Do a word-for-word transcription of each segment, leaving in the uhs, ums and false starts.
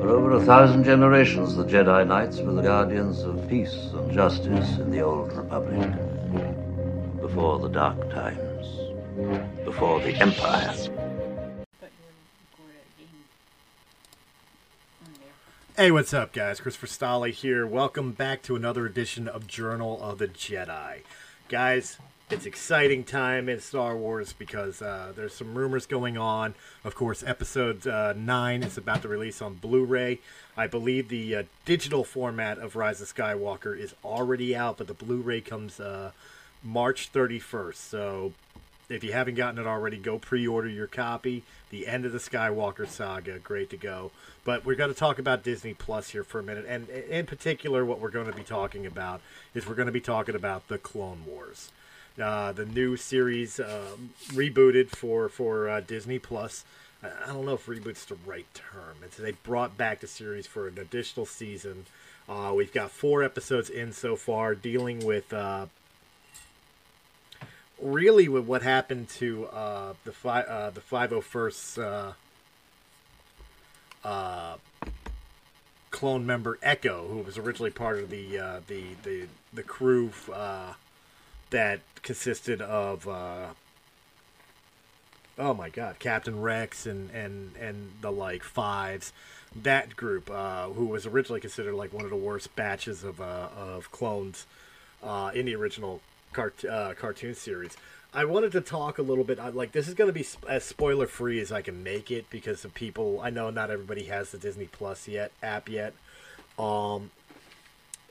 For over a thousand generations, the Jedi Knights were the guardians of peace and justice in the old Republic. Before the dark times. Before the Empire. Hey, what's up, guys? Christopher Stolle here. Welcome back to another edition of Journal of the Jedi. Guys, it's exciting time in Star Wars because uh, there's some rumors going on. Of course, Episode uh, nine is about to release on Blu-ray. I believe the uh, digital format of Rise of Skywalker is already out, but the Blu-ray comes uh, March thirty-first. So if you haven't gotten it already, go pre-order your copy. The End of the Skywalker Saga, great to go. But we're going to talk about Disney Plus here for a minute. And in particular, what we're going to be talking about is we're going to be talking about the Clone Wars. Uh, the new series uh, rebooted for for uh, Disney Plus. I don't know if reboot's the right term. It's, they brought back the series for an additional season. Uh, we've got four episodes in so far, dealing with uh, really with what happened to uh, the fi- uh, the five oh first uh, uh, clone member Echo, who was originally part of the uh, the the the crew. Uh, That consisted of, uh, oh my God, Captain Rex and, and, and the like fives, that group, uh, who was originally considered like one of the worst batches of uh, of clones uh, in the original cart- uh, cartoon series. I wanted to talk a little bit, like this is going to be as spoiler free as I can make it because the people, I know not everybody has the Disney Plus yet app yet. Um,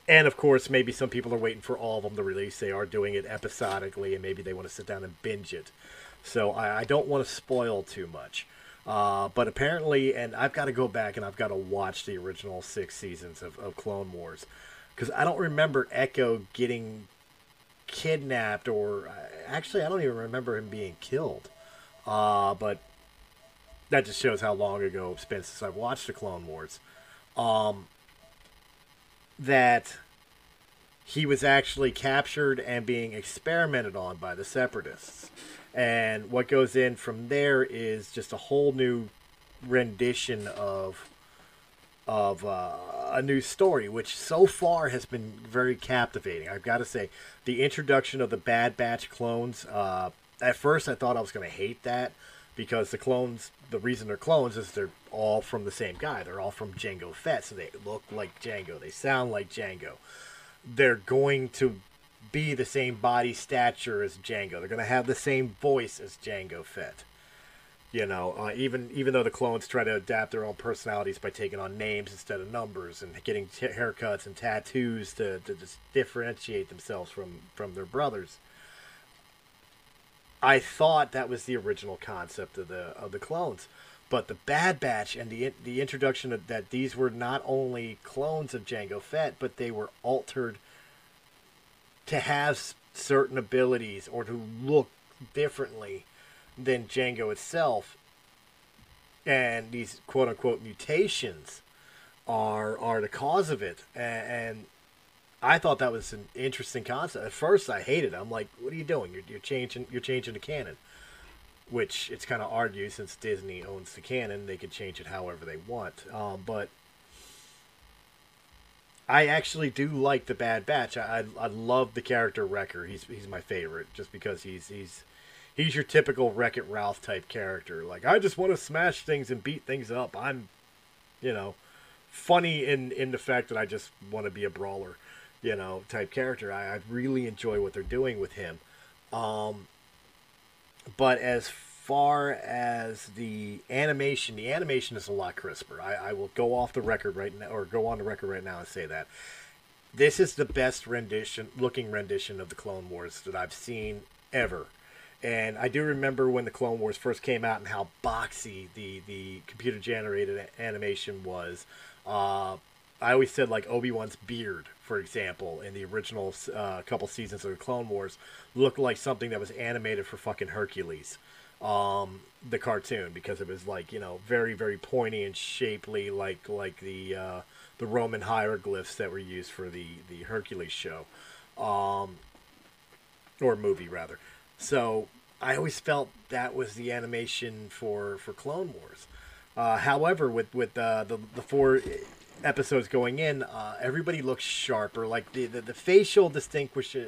And, of course, maybe some people are waiting for all of them to release. They are doing it episodically, and maybe they want to sit down and binge it. So I, I don't want to spoil too much. Uh, but apparently, and I've got to go back and I've got to watch the original six seasons of, of Clone Wars. Because I don't remember Echo getting kidnapped or... Actually, I don't even remember him being killed. Uh, but that just shows how long ago it's been since I've watched the Clone Wars. Um... that he was actually captured and being experimented on by the Separatists. And what goes in from there is just a whole new rendition of of uh, a new story, which so far has been very captivating. I've got to say, the introduction of the Bad Batch clones, uh, at first I thought I was going to hate that, because the clones, the reason they're clones is they're all from the same guy. They're all from Jango Fett, so they look like Jango. They sound like Jango. They're going to be the same body stature as Jango. They're going to have the same voice as Jango Fett. You know, uh, even even though the clones try to adapt their own personalities by taking on names instead of numbers and getting t- haircuts and tattoos to, to just differentiate themselves from, from their brothers. I thought that was the original concept of the of the clones, but the Bad Batch and the the introduction of that these were not only clones of Jango Fett, but they were altered to have certain abilities or to look differently than Jango itself. And these quote unquote mutations are are the cause of it. And, and I thought that was an interesting concept. At first, I hated it. I'm like, "What are you doing? You're, you're changing. You're changing the canon," which it's kind of arduous since Disney owns the canon. They can change it however they want. Um, but I actually do like the Bad Batch. I I, I love the character Wrecker. He's he's my favorite just because he's he's he's your typical Wreck It Ralph type character. Like, I just want to smash things and beat things up. I'm, you know, funny in in the fact that I just want to be a brawler. You know, type character. I, I really enjoy what they're doing with him. Um, but as far as the animation, the animation is a lot crisper. I, I will go off the record right now, or go on the record right now and say that. This is the best rendition, looking rendition of the Clone Wars that I've seen ever. And I do remember when the Clone Wars first came out and how boxy the, the computer-generated animation was. Uh, I always said, like, Obi-Wan's beard, for example, in the original uh, couple seasons of the Clone Wars, looked like something that was animated for fucking Hercules, um, the cartoon, because it was, like, you know, very, very pointy and shapely, like like the uh, the Roman hieroglyphs that were used for the, the Hercules show, um, or movie, rather. So I always felt that was the animation for, for Clone Wars. Uh, however, with with uh, the the four episodes going in, uh, everybody looks sharper. Like the the, the facial distinguish uh,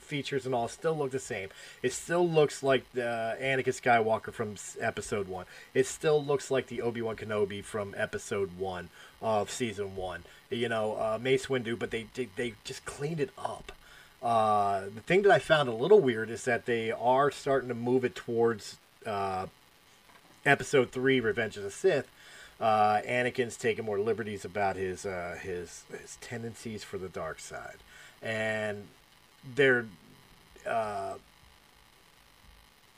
features and all still look the same. It still looks like the Anakin Skywalker from Episode One. It still looks like the Obi-Wan Kenobi from Episode One of Season One. You know, uh, Mace Windu, but they they, they just cleaned it up. Uh, the thing that I found a little weird is that they are starting to move it towards uh, Episode Three, Revenge of the Sith. Uh, Anakin's taking more liberties about his uh, his his tendencies for the dark side, and they're uh,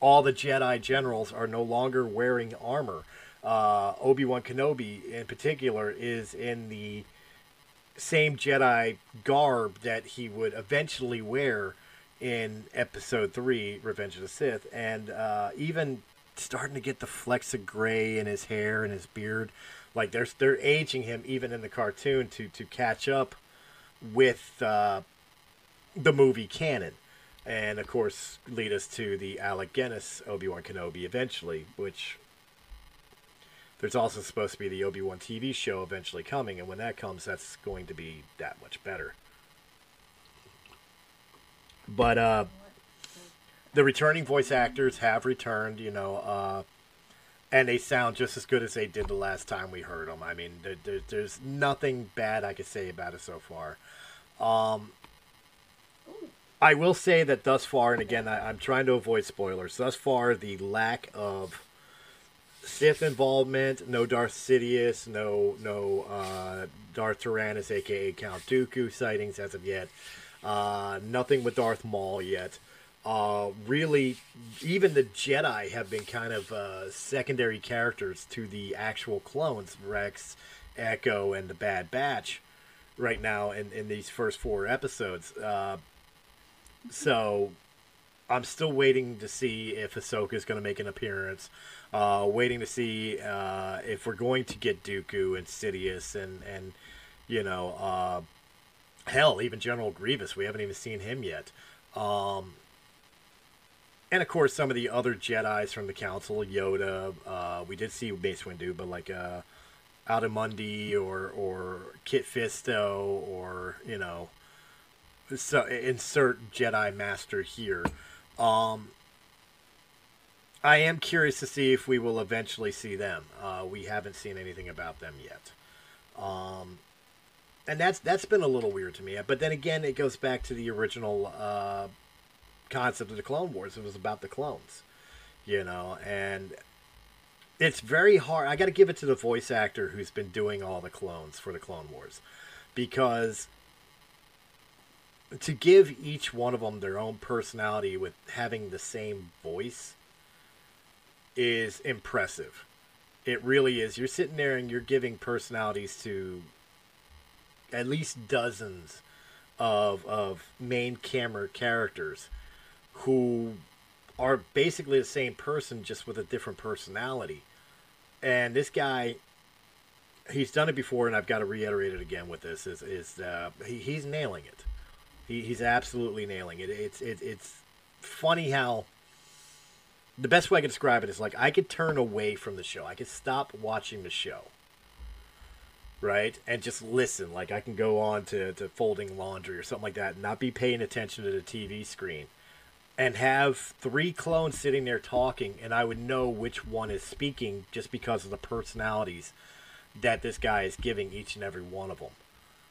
all the Jedi generals are no longer wearing armor. Uh, Obi-Wan Kenobi, in particular, is in the same Jedi garb that he would eventually wear in Episode Three, Revenge of the Sith, and uh, even starting to get the flecks of gray in his hair and his beard. Like they're they're aging him even in the cartoon to to catch up with uh, the movie canon, and of course lead us to the Alec Guinness Obi-Wan Kenobi eventually, which. There's also supposed to be the Obi-Wan T V show eventually coming, and when that comes, that's going to be that much better. But uh, the returning voice actors have returned, you know, uh, and they sound just as good as they did the last time we heard them. I mean, there, there, there's nothing bad I could say about it so far. Um, I will say that thus far, and again, I, I'm trying to avoid spoilers, thus far the lack of Sith involvement, no Darth Sidious, no no uh, Darth Tyrannus, aka Count Dooku sightings as of yet. Uh, nothing with Darth Maul yet. Uh, really, even the Jedi have been kind of uh, secondary characters to the actual clones, Rex, Echo, and the Bad Batch, right now in, in these first four episodes. Uh, so, I'm still waiting to see if Ahsoka is going to make an appearance. Uh, waiting to see uh, if we're going to get Dooku and Sidious and, and you know, uh, hell, even General Grievous. We haven't even seen him yet. Um, and, of course, some of the other Jedis from the Council, Yoda. Uh, we did see Mace Windu, but like uh, Adamundi or, or Kit Fisto or, you know, so insert Jedi Master here. Um I am curious to see if we will eventually see them. Uh, we haven't seen anything about them yet. Um, and that's that's been a little weird to me. But then again, it goes back to the original uh, concept of the Clone Wars. It was about the clones, you know. And it's very hard. I got to give it to the voice actor who's been doing all the clones for the Clone Wars. Because to give each one of them their own personality with having the same voice is impressive. It really is. You're sitting there and you're giving personalities to at least dozens of of main camera characters who are basically the same person, just with a different personality. And this guy, he's done it before, and I've got to reiterate it again with this, is is uh, he, he's nailing it. He, he's absolutely nailing it. It's it, it's funny how. The best way I could describe it is like I could turn away from the show. I could stop watching the show, right? And just listen. Like I can go on to, to folding laundry or something like that and not be paying attention to the T V screen and have three clones sitting there talking, and I would know which one is speaking just because of the personalities that this guy is giving each and every one of them.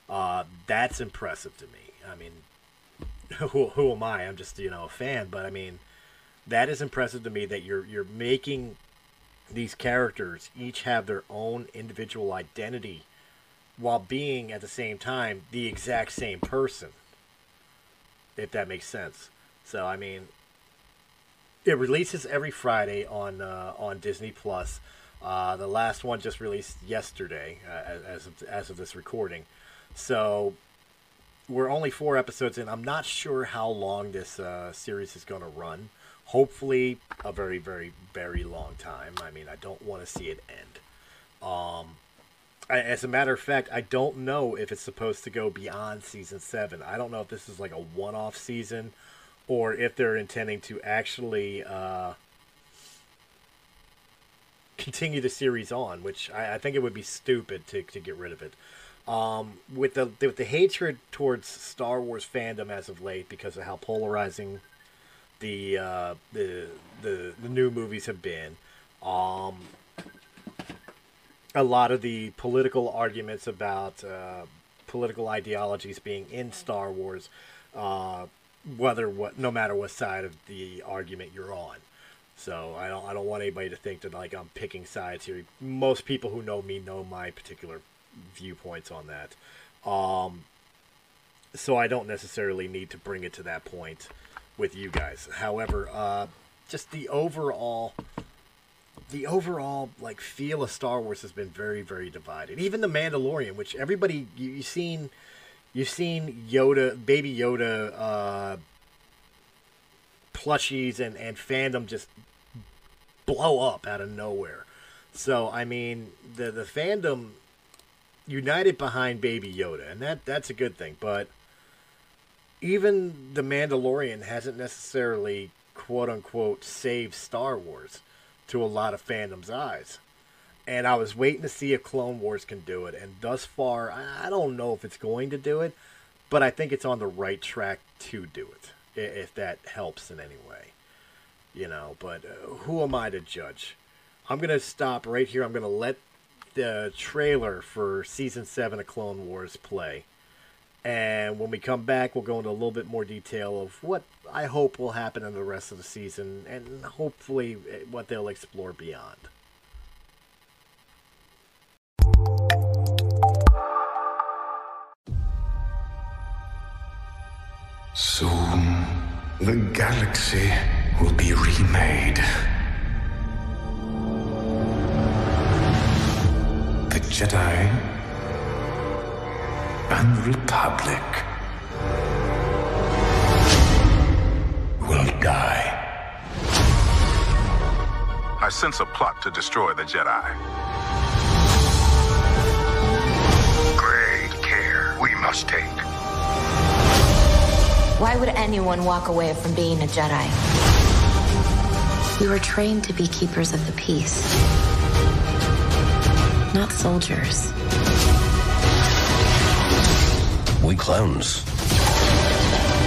Uh, that's impressive to me. I mean, who, who am I? I'm just, you know, a fan, but I mean... That is impressive to me that you're you're making these characters each have their own individual identity while being at the same time the exact same person. If that makes sense. So I mean, it releases every Friday on uh, on Disney Plus. Uh, the last one just released yesterday uh, as of, as of this recording. So we're only four episodes in. I'm not sure how long this uh, series is going to run. Hopefully, a very, very, very long time. I mean, I don't want to see it end. Um, I, as a matter of fact, I don't know if it's supposed to go beyond Season seven. I don't know if this is like a one-off season or if they're intending to actually uh, continue the series on, which I, I think it would be stupid to to get rid of it. Um, with the with the hatred towards Star Wars fandom as of late, because of how polarizing the uh, the, the the new movies have been, um, a lot of the political arguments about uh, political ideologies being in Star Wars, uh, whether what no matter what side of the argument you're on. So I don't I don't want anybody to think that like I'm picking sides here. Most people who know me know my particular viewpoints on that. Um, so I don't necessarily need to bring it to that point with you guys. However, uh, just the overall the overall like feel of Star Wars has been very, very divided. Even The Mandalorian, which everybody you, you've seen you've seen Yoda, Baby Yoda, uh plushies and, and fandom just blow up out of nowhere. So, I mean, the the fandom united behind Baby Yoda, and that that's a good thing. But even The Mandalorian hasn't necessarily, quote-unquote, saved Star Wars to a lot of fandom's eyes. And I was waiting to see if Clone Wars can do it, and thus far, I don't know if it's going to do it, but I think it's on the right track to do it, if that helps in any way, you know. But uh, who am I to judge? I'm going to stop right here. I'm going to let the trailer for Season seven of Clone Wars play. And when we come back, we'll go into a little bit more detail of what I hope will happen in the rest of the season and hopefully what they'll explore beyond. Soon, the galaxy will be remade. The Jedi and the Republic will die. I sense a plot to destroy the Jedi. Great care we must take. Why would anyone walk away from being a Jedi? We were trained to be keepers of the peace, not soldiers. We clones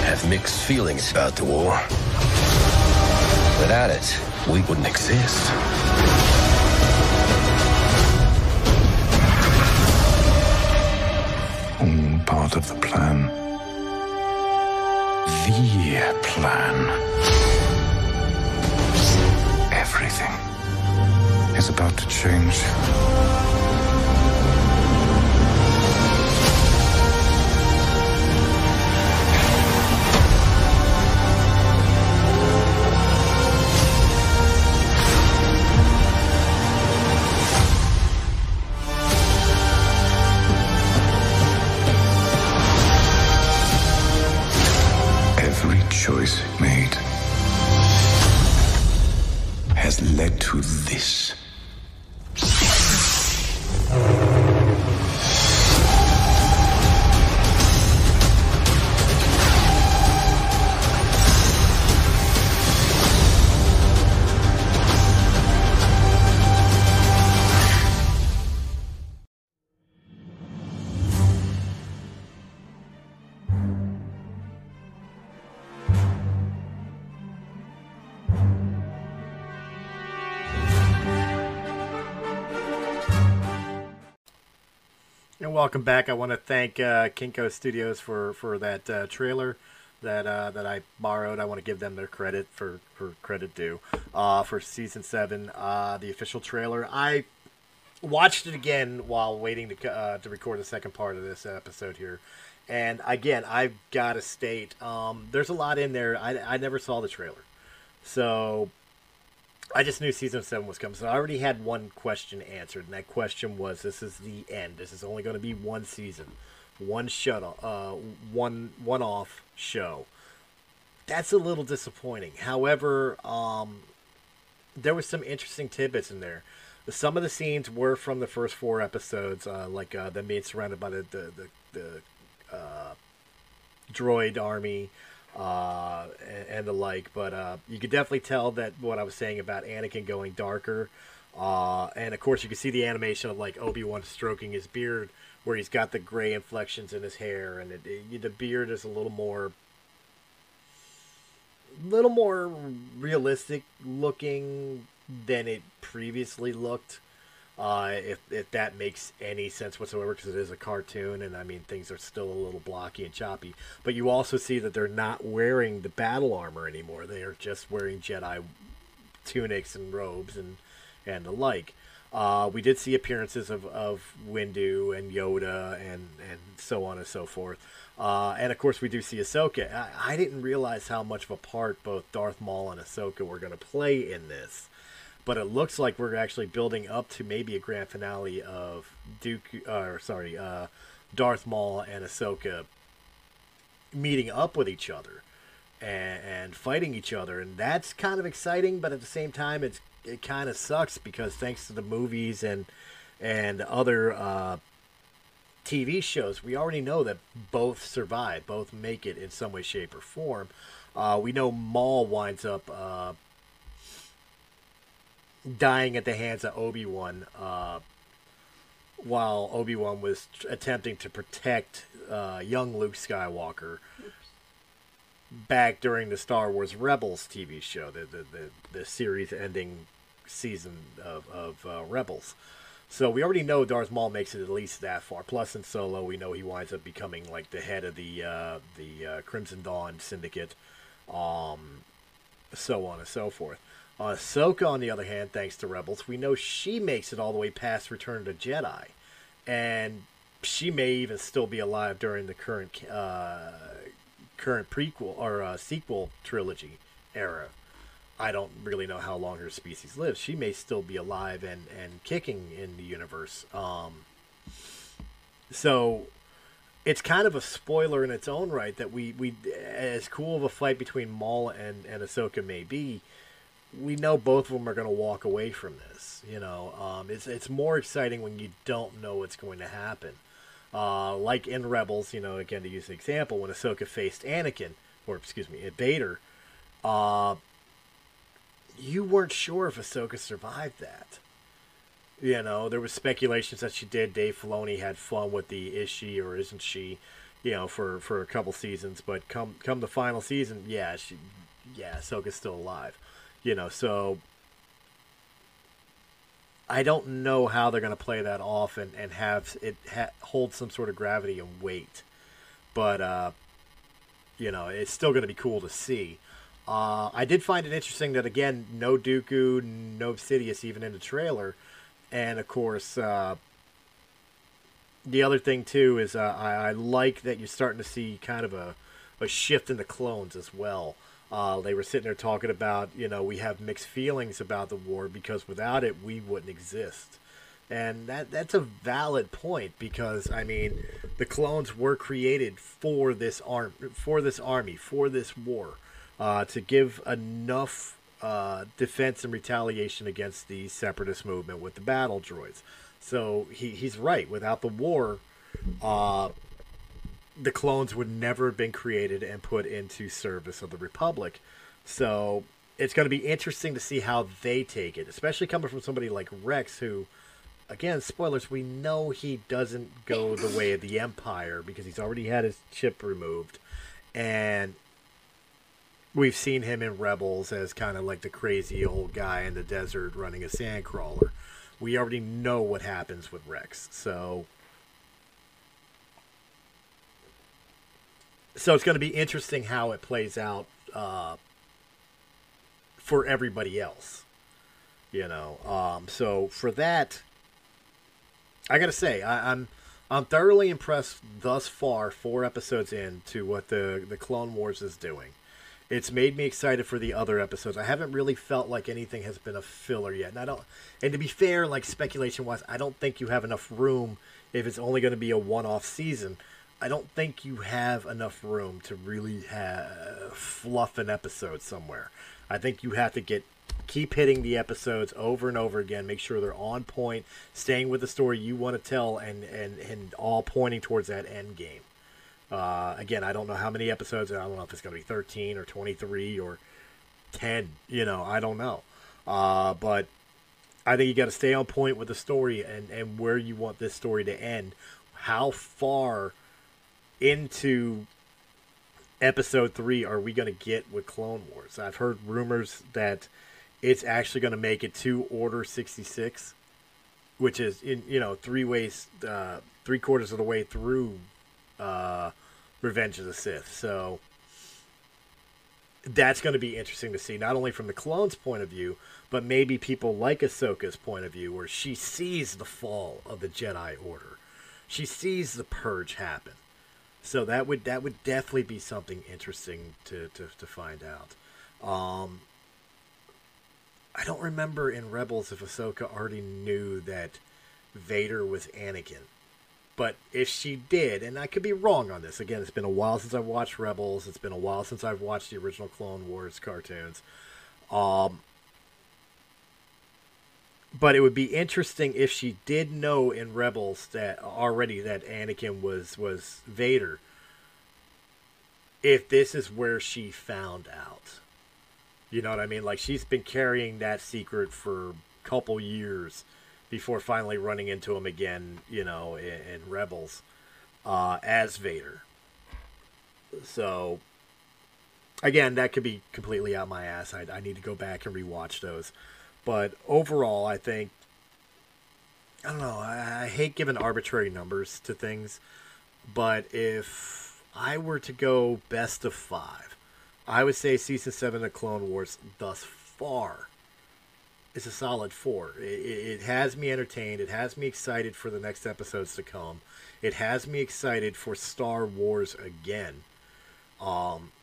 have mixed feelings about the war. Without it, we wouldn't exist. All part of the plan. The plan. Everything is about to change. Choice made has led to this. Welcome back. I want to thank uh, Kinko Studios for for that uh, trailer that uh, that I borrowed. I want to give them their credit for, for credit due uh, for season seven, uh, the official trailer. I watched it again while waiting to uh, to record the second part of this episode here, and again I've got to state um, there's a lot in there. I I never saw the trailer, so I just knew season seven was coming, so I already had one question answered, and that question was: this is the end. This is only going to be one season, one shut off, uh, one one off show. That's a little disappointing. However, um, there was some interesting tidbits in there. Some of the scenes were from the first four episodes, uh, like uh, them being surrounded by the the the, the uh, droid army. Uh, and, and the like, but uh, you could definitely tell that what I was saying about Anakin going darker Uh, and of course you can see the animation of like Obi-Wan stroking his beard where he's got the gray inflections in his hair, and it, it, the beard is a little more little more realistic looking than it previously looked, uh, if, if that makes any sense whatsoever, because it is a cartoon, and I mean things are still a little blocky and choppy. But you also see that they're not wearing the battle armor anymore. They are just wearing Jedi tunics and robes and and the like. Uh, we did see appearances of, of Windu and Yoda and, and so on and so forth. Uh, and, of course, we do see Ahsoka. I, I didn't realize how much of a part both Darth Maul and Ahsoka were going to play in this. But it looks like we're actually building up to maybe a grand finale of Dooku, or sorry, uh, Darth Maul and Ahsoka meeting up with each other and, and fighting each other. And that's kind of exciting, but at the same time, it's it kind of sucks because thanks to the movies and and other uh, T V shows, we already know that both survive, both make it in some way, shape, or form. Uh, we know Maul winds up uh, dying at the hands of Obi-Wan uh, while Obi-Wan was t- attempting to protect uh, young Luke Skywalker. Oops. Back during the Star Wars Rebels T V show, the the, the, the series ending season of, of uh, Rebels. So we already know Darth Maul makes it at least that far. Plus in Solo, we know he winds up becoming like the head of the uh, the uh, Crimson Dawn Syndicate, um, so on and so forth. Uh, Ahsoka, on the other hand, thanks to Rebels, we know she makes it all the way past Return of the Jedi. And she may even still be alive during the current... Uh, current prequel or uh, sequel trilogy era. I don't really know how long her species lives. She may still be alive and, and kicking in the universe. Um, so it's kind of a spoiler in its own right that we, we as cool of a fight between Maul and, and Ahsoka may be, we know both of them are going to walk away from this. You know, um, it's, it's more exciting when you don't know what's going to happen. Uh, like in Rebels, you know, again, to use an example, when Ahsoka faced Anakin, or excuse me, Vader, uh, you weren't sure if Ahsoka survived that. You know, there was speculations that she did. Dave Filoni had fun with the is she or isn't she, you know, for, for a couple seasons. But come come the final season, yeah, she, yeah, Ahsoka's still alive. You know, so... I don't know how they're going to play that off and, and have it ha- hold some sort of gravity and weight. But, uh, you know, it's still going to be cool to see. Uh, I did find it interesting that, again, no Dooku, no Sidious even in the trailer. And, of course, uh, the other thing, too, is uh, I, I like that you're starting to see kind of a, a shift in the clones as well. Uh, they were sitting there talking about, you know, we have mixed feelings about the war because without it, we wouldn't exist. And that that's a valid point because, I mean, the clones were created for this arm, for this army, for this war, uh, to give enough uh, defense and retaliation against the separatist movement with the battle droids. So he, he's right. Without the war... Uh, the clones would never have been created and put into service of the Republic. So it's going to be interesting to see how they take it, especially coming from somebody like Rex, who, again, spoilers, we know he doesn't go the way of the Empire because he's already had his chip removed. And we've seen him in Rebels as kind of like the crazy old guy in the desert running a sandcrawler. We already know what happens with Rex. So... So it's going to be interesting how it plays out uh, for everybody else, you know. Um, so for that, I got to say I, I'm I'm thoroughly impressed thus far, four episodes in, to what the the Clone Wars is doing. It's made me excited for the other episodes. I haven't really felt like anything has been a filler yet, and I don't. And to be fair, like speculation wise, I don't think you have enough room if it's only going to be a one off season. I don't think you have enough room to really have fluff an episode somewhere. I think you have to get keep hitting the episodes over and over again, make sure they're on point, staying with the story you want to tell, and, and, and all pointing towards that end game. Uh, again, I don't know how many episodes, and I don't know if it's going to be thirteen or twenty-three or ten, you know, I don't know. Uh, but I think you got to stay on point with the story and, and where you want this story to end. How far into episode three are we going to get with Clone Wars? I've heard rumors that it's actually going to make it to Order sixty-six, which is in you know three ways, uh, three quarters of the way through uh, Revenge of the Sith. So that's going to be interesting to see, not only from the clones' point of view, but maybe people like Ahsoka's point of view, where she sees the fall of the Jedi Order. She sees the purge happen. So that would that would definitely be something interesting to, to, to find out. Um, I don't remember in Rebels if Ahsoka already knew that Vader was Anakin. But if she did, and I could be wrong on this. Again, it's been a while since I've watched Rebels. It's been a while since I've watched the original Clone Wars cartoons. Um... But it would be interesting if she did know in Rebels that already that Anakin was, was Vader. If this is where she found out. You know what I mean? Like, she's been carrying that secret for a couple years before finally running into him again, you know, in, in Rebels uh, as Vader. So, again, that could be completely out my ass. I, I need to go back and rewatch those. But overall, I think, I don't know, I, I hate giving arbitrary numbers to things, but if I were to go best of five, I would say Season seven of Clone Wars thus far is a solid four. It, it has me entertained. It has me excited for the next episodes to come. It has me excited for Star Wars again. Um,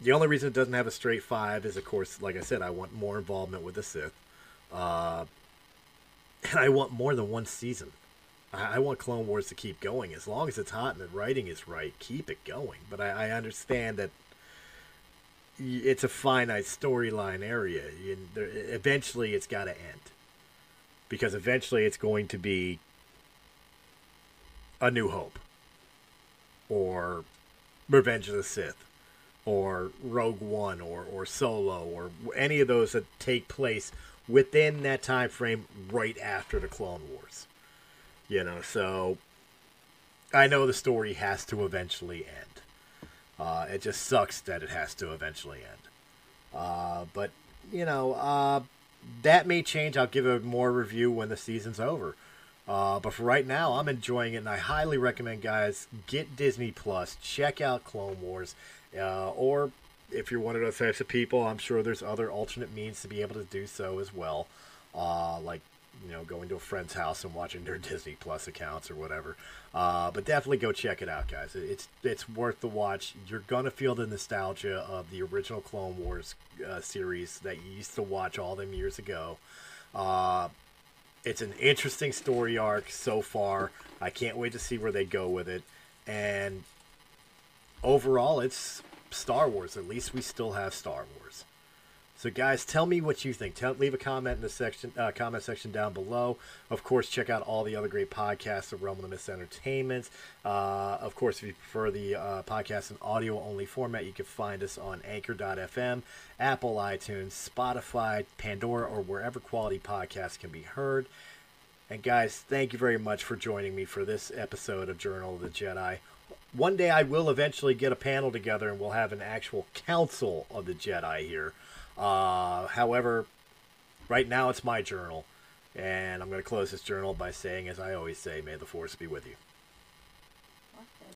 the only reason it doesn't have a straight five is, of course, like I said, I want more involvement with the Sith. Uh, and I want more than one season. I, I want Clone Wars to keep going. As long as it's hot and the writing is right, keep it going. But I, I understand that it's a finite storyline area. You, there, eventually, it's got to end. Because eventually, it's going to be A New Hope. Or Revenge of the Sith. Or Rogue One. Or, or Solo. Or any of those that take place within that time frame right after the Clone Wars. You know, so I know the story has to eventually end. Uh, it just sucks that it has to eventually end. Uh, but, you know, uh, that may change. I'll give a more review when the season's over. Uh, but for right now, I'm enjoying it, and I highly recommend, guys, get Disney Plus, check out Clone Wars, uh, or... if you're one of those types of people, I'm sure there's other alternate means to be able to do so as well. Uh, like, you know, going to a friend's house and watching their Disney Plus accounts or whatever. Uh, but definitely go check it out, guys. It's it's worth the watch. You're going to feel the nostalgia of the original Clone Wars uh, series that you used to watch all them years ago. Uh, it's an interesting story arc so far. I can't wait to see where they go with it. And overall, it's Star Wars. At least we still have Star Wars. So guys, tell me what you think. Tell, leave a comment in the section, uh, comment section down below. Of course, check out all the other great podcasts of Realm of Miss Entertainment. Uh, of course, if you prefer the uh, podcast in audio-only format, you can find us on Anchor dot f m, Apple iTunes, Spotify, Pandora, or wherever quality podcasts can be heard. And guys, thank you very much for joining me for this episode of Journal of the Jedi. One day I will eventually get a panel together and we'll have an actual Council of the Jedi here. Uh, however, right now it's my journal. And I'm going to close this journal by saying, as I always say, may the Force be with you.